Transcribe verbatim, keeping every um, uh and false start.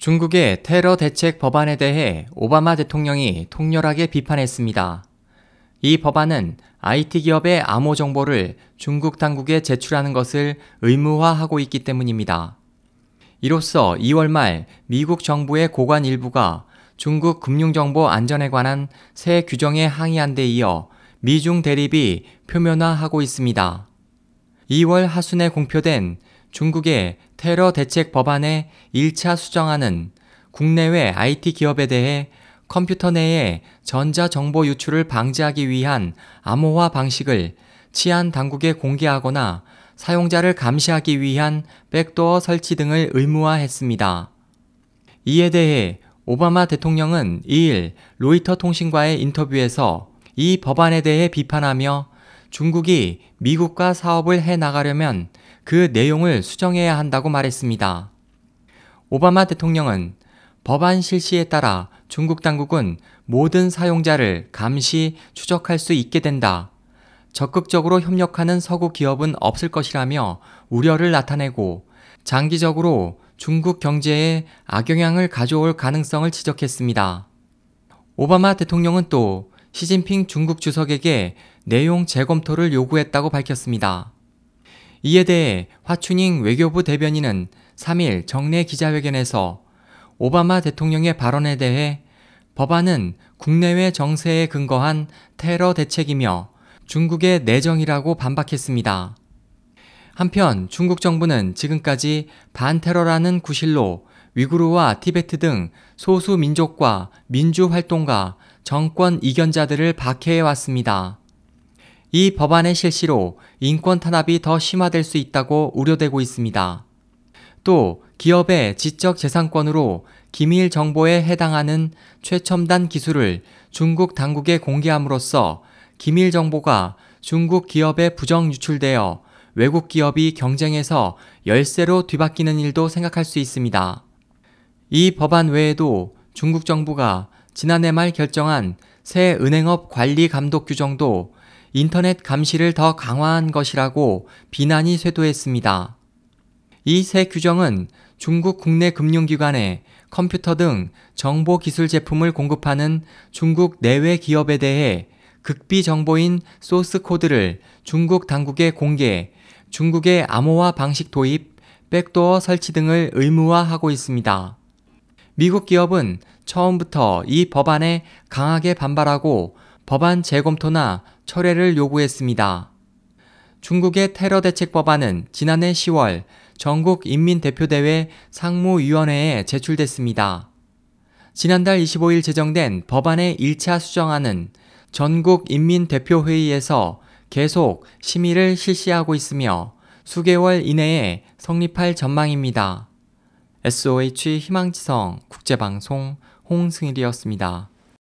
중국의 테러 대책 법안에 대해 오바마 대통령이 통렬하게 비판했습니다. 이 법안은 아이티 기업의 암호 정보를 중국 당국에 제출하는 것을 의무화하고 있기 때문입니다. 이로써 이월 말 미국 정부의 고관 일부가 중국 금융정보 안전에 관한 새 규정에 항의한 데 이어 미중 대립이 표면화하고 있습니다. 이월 하순에 공표된 중국의 테러 대책 법안의 일 차 수정안은 국내외 아이티 기업에 대해 컴퓨터 내에 전자정보 유출을 방지하기 위한 암호화 방식을 치안 당국에 공개하거나 사용자를 감시하기 위한 백도어 설치 등을 의무화했습니다. 이에 대해 오바마 대통령은 이일 로이터 통신과의 인터뷰에서 이 법안에 대해 비판하며 중국이 미국과 사업을 해나가려면 그 내용을 수정해야 한다고 말했습니다. 오바마 대통령은 법안 실시에 따라 중국 당국은 모든 사용자를 감시, 추적할 수 있게 된다. 적극적으로 협력하는 서구 기업은 없을 것이라며 우려를 나타내고 장기적으로 중국 경제에 악영향을 가져올 가능성을 지적했습니다. 오바마 대통령은 또 시진핑 중국 주석에게 내용 재검토를 요구했다고 밝혔습니다. 이에 대해 화춘잉 외교부 대변인은 삼일 정례 기자회견에서 오바마 대통령의 발언에 대해 법안은 국내외 정세에 근거한 테러 대책이며 중국의 내정이라고 반박했습니다. 한편 중국 정부는 지금까지 반테러라는 구실로 위구르와 티베트 등 소수 민족과 민주활동가, 정권 이견자들을 박해해왔습니다. 이 법안의 실시로 인권 탄압이 더 심화될 수 있다고 우려되고 있습니다. 또 기업의 지적재산권으로 기밀 정보에 해당하는 최첨단 기술을 중국 당국에 공개함으로써 기밀 정보가 중국 기업에 부정 유출되어 외국 기업이 경쟁에서 열세로 뒤바뀌는 일도 생각할 수 있습니다. 이 법안 외에도 중국 정부가 지난해 말 결정한 새 은행업 관리 감독 규정도 인터넷 감시를 더 강화한 것이라고 비난이 쇄도했습니다. 이 새 규정은 중국 국내 금융기관에 컴퓨터 등 정보기술 제품을 공급하는 중국 내외 기업에 대해 극비 정보인 소스 코드를 중국 당국에 공개, 중국의 암호화 방식 도입, 백도어 설치 등을 의무화하고 있습니다. 미국 기업은 처음부터 이 법안에 강하게 반발하고 법안 재검토나 철회를 요구했습니다. 중국의 테러 대책 법안은 지난해 시월 전국인민대표대회 상무위원회에 제출됐습니다. 지난달 이십오일 제정된 법안의 일 차 수정안은 전국인민대표회의에서 계속 심의를 실시하고 있으며 수개월 이내에 성립할 전망입니다. 에스오에이치 희망지성 국제방송 홍승일이었습니다.